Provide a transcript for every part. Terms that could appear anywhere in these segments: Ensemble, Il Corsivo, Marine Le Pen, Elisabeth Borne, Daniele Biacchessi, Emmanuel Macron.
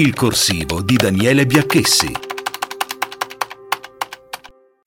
Il Corsivo di Daniele Biacchessi.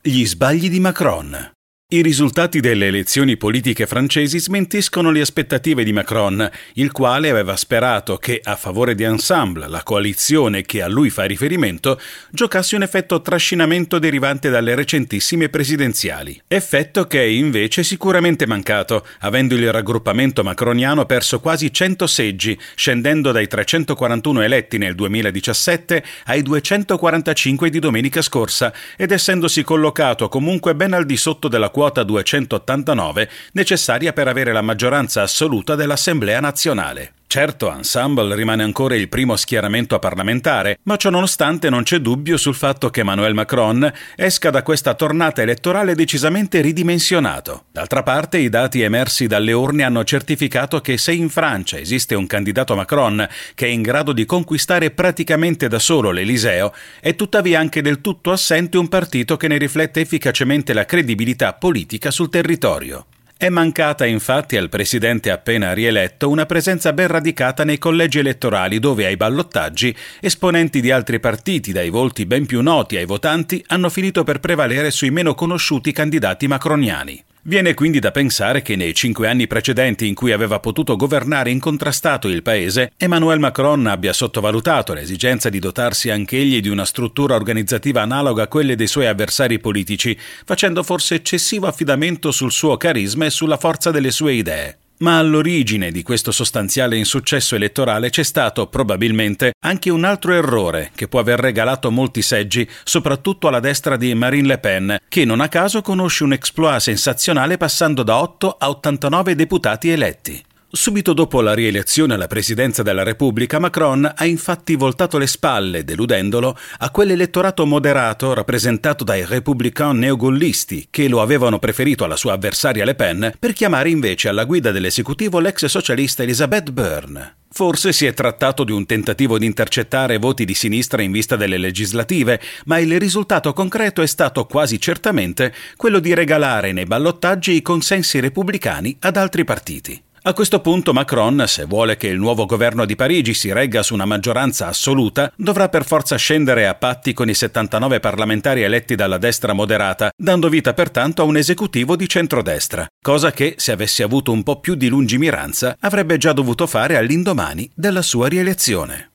Gli sbagli di Macron. I risultati delle elezioni politiche francesi smentiscono le aspettative di Macron, il quale aveva sperato che, a favore di Ensemble, la coalizione che a lui fa riferimento, giocasse un effetto trascinamento derivante dalle recentissime presidenziali. Effetto che è invece sicuramente mancato, avendo il raggruppamento macroniano perso quasi 100 seggi, scendendo dai 341 eletti nel 2017 ai 245 di domenica scorsa, ed essendosi collocato comunque ben al di sotto della quota 289 necessaria per avere la maggioranza assoluta dell'Assemblea nazionale. Certo, Ensemble rimane ancora il primo schieramento parlamentare, ma ciononostante non c'è dubbio sul fatto che Emmanuel Macron esca da questa tornata elettorale decisamente ridimensionato. D'altra parte, i dati emersi dalle urne hanno certificato che se in Francia esiste un candidato Macron che è in grado di conquistare praticamente da solo l'Eliseo, è tuttavia anche del tutto assente un partito che ne riflette efficacemente la credibilità politica sul territorio. È mancata infatti al presidente appena rieletto una presenza ben radicata nei collegi elettorali dove ai ballottaggi esponenti di altri partiti dai volti ben più noti ai votanti hanno finito per prevalere sui meno conosciuti candidati macroniani. Viene quindi da pensare che nei 5 anni precedenti in cui aveva potuto governare incontrastato il paese, Emmanuel Macron abbia sottovalutato l'esigenza di dotarsi anch'egli di una struttura organizzativa analoga a quelle dei suoi avversari politici, facendo forse eccessivo affidamento sul suo carisma e sulla forza delle sue idee. Ma all'origine di questo sostanziale insuccesso elettorale c'è stato, probabilmente, anche un altro errore che può aver regalato molti seggi, soprattutto alla destra di Marine Le Pen, che non a caso conosce un exploit sensazionale passando da 8 a 89 deputati eletti. Subito dopo la rielezione alla presidenza della Repubblica, Macron ha infatti voltato le spalle, deludendolo, a quell'elettorato moderato rappresentato dai repubblicani neogollisti che lo avevano preferito alla sua avversaria Le Pen per chiamare invece alla guida dell'esecutivo l'ex socialista Elisabeth Borne. Forse si è trattato di un tentativo di intercettare voti di sinistra in vista delle legislative, ma il risultato concreto è stato quasi certamente quello di regalare nei ballottaggi i consensi repubblicani ad altri partiti. A questo punto Macron, se vuole che il nuovo governo di Parigi si regga su una maggioranza assoluta, dovrà per forza scendere a patti con i 79 parlamentari eletti dalla destra moderata, dando vita pertanto a un esecutivo di centrodestra, cosa che, se avesse avuto un po' più di lungimiranza, avrebbe già dovuto fare all'indomani della sua rielezione.